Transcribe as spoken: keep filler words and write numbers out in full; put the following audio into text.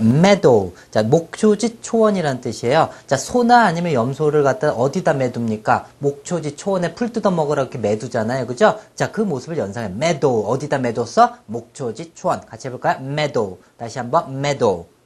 meadow. 자, 목초지 초원이란 뜻이에요. 자, 소나 아니면 염소를 갖다 어디다 매둡니까? 목초지 초원에 풀 뜯어 먹으라 이렇게 매두잖아요. 그죠? 자, 그 모습을 연상해. meadow. 어디다 매뒀어? 목초지 초원. 같이 해볼까요? meadow. 다시 한번 meadow.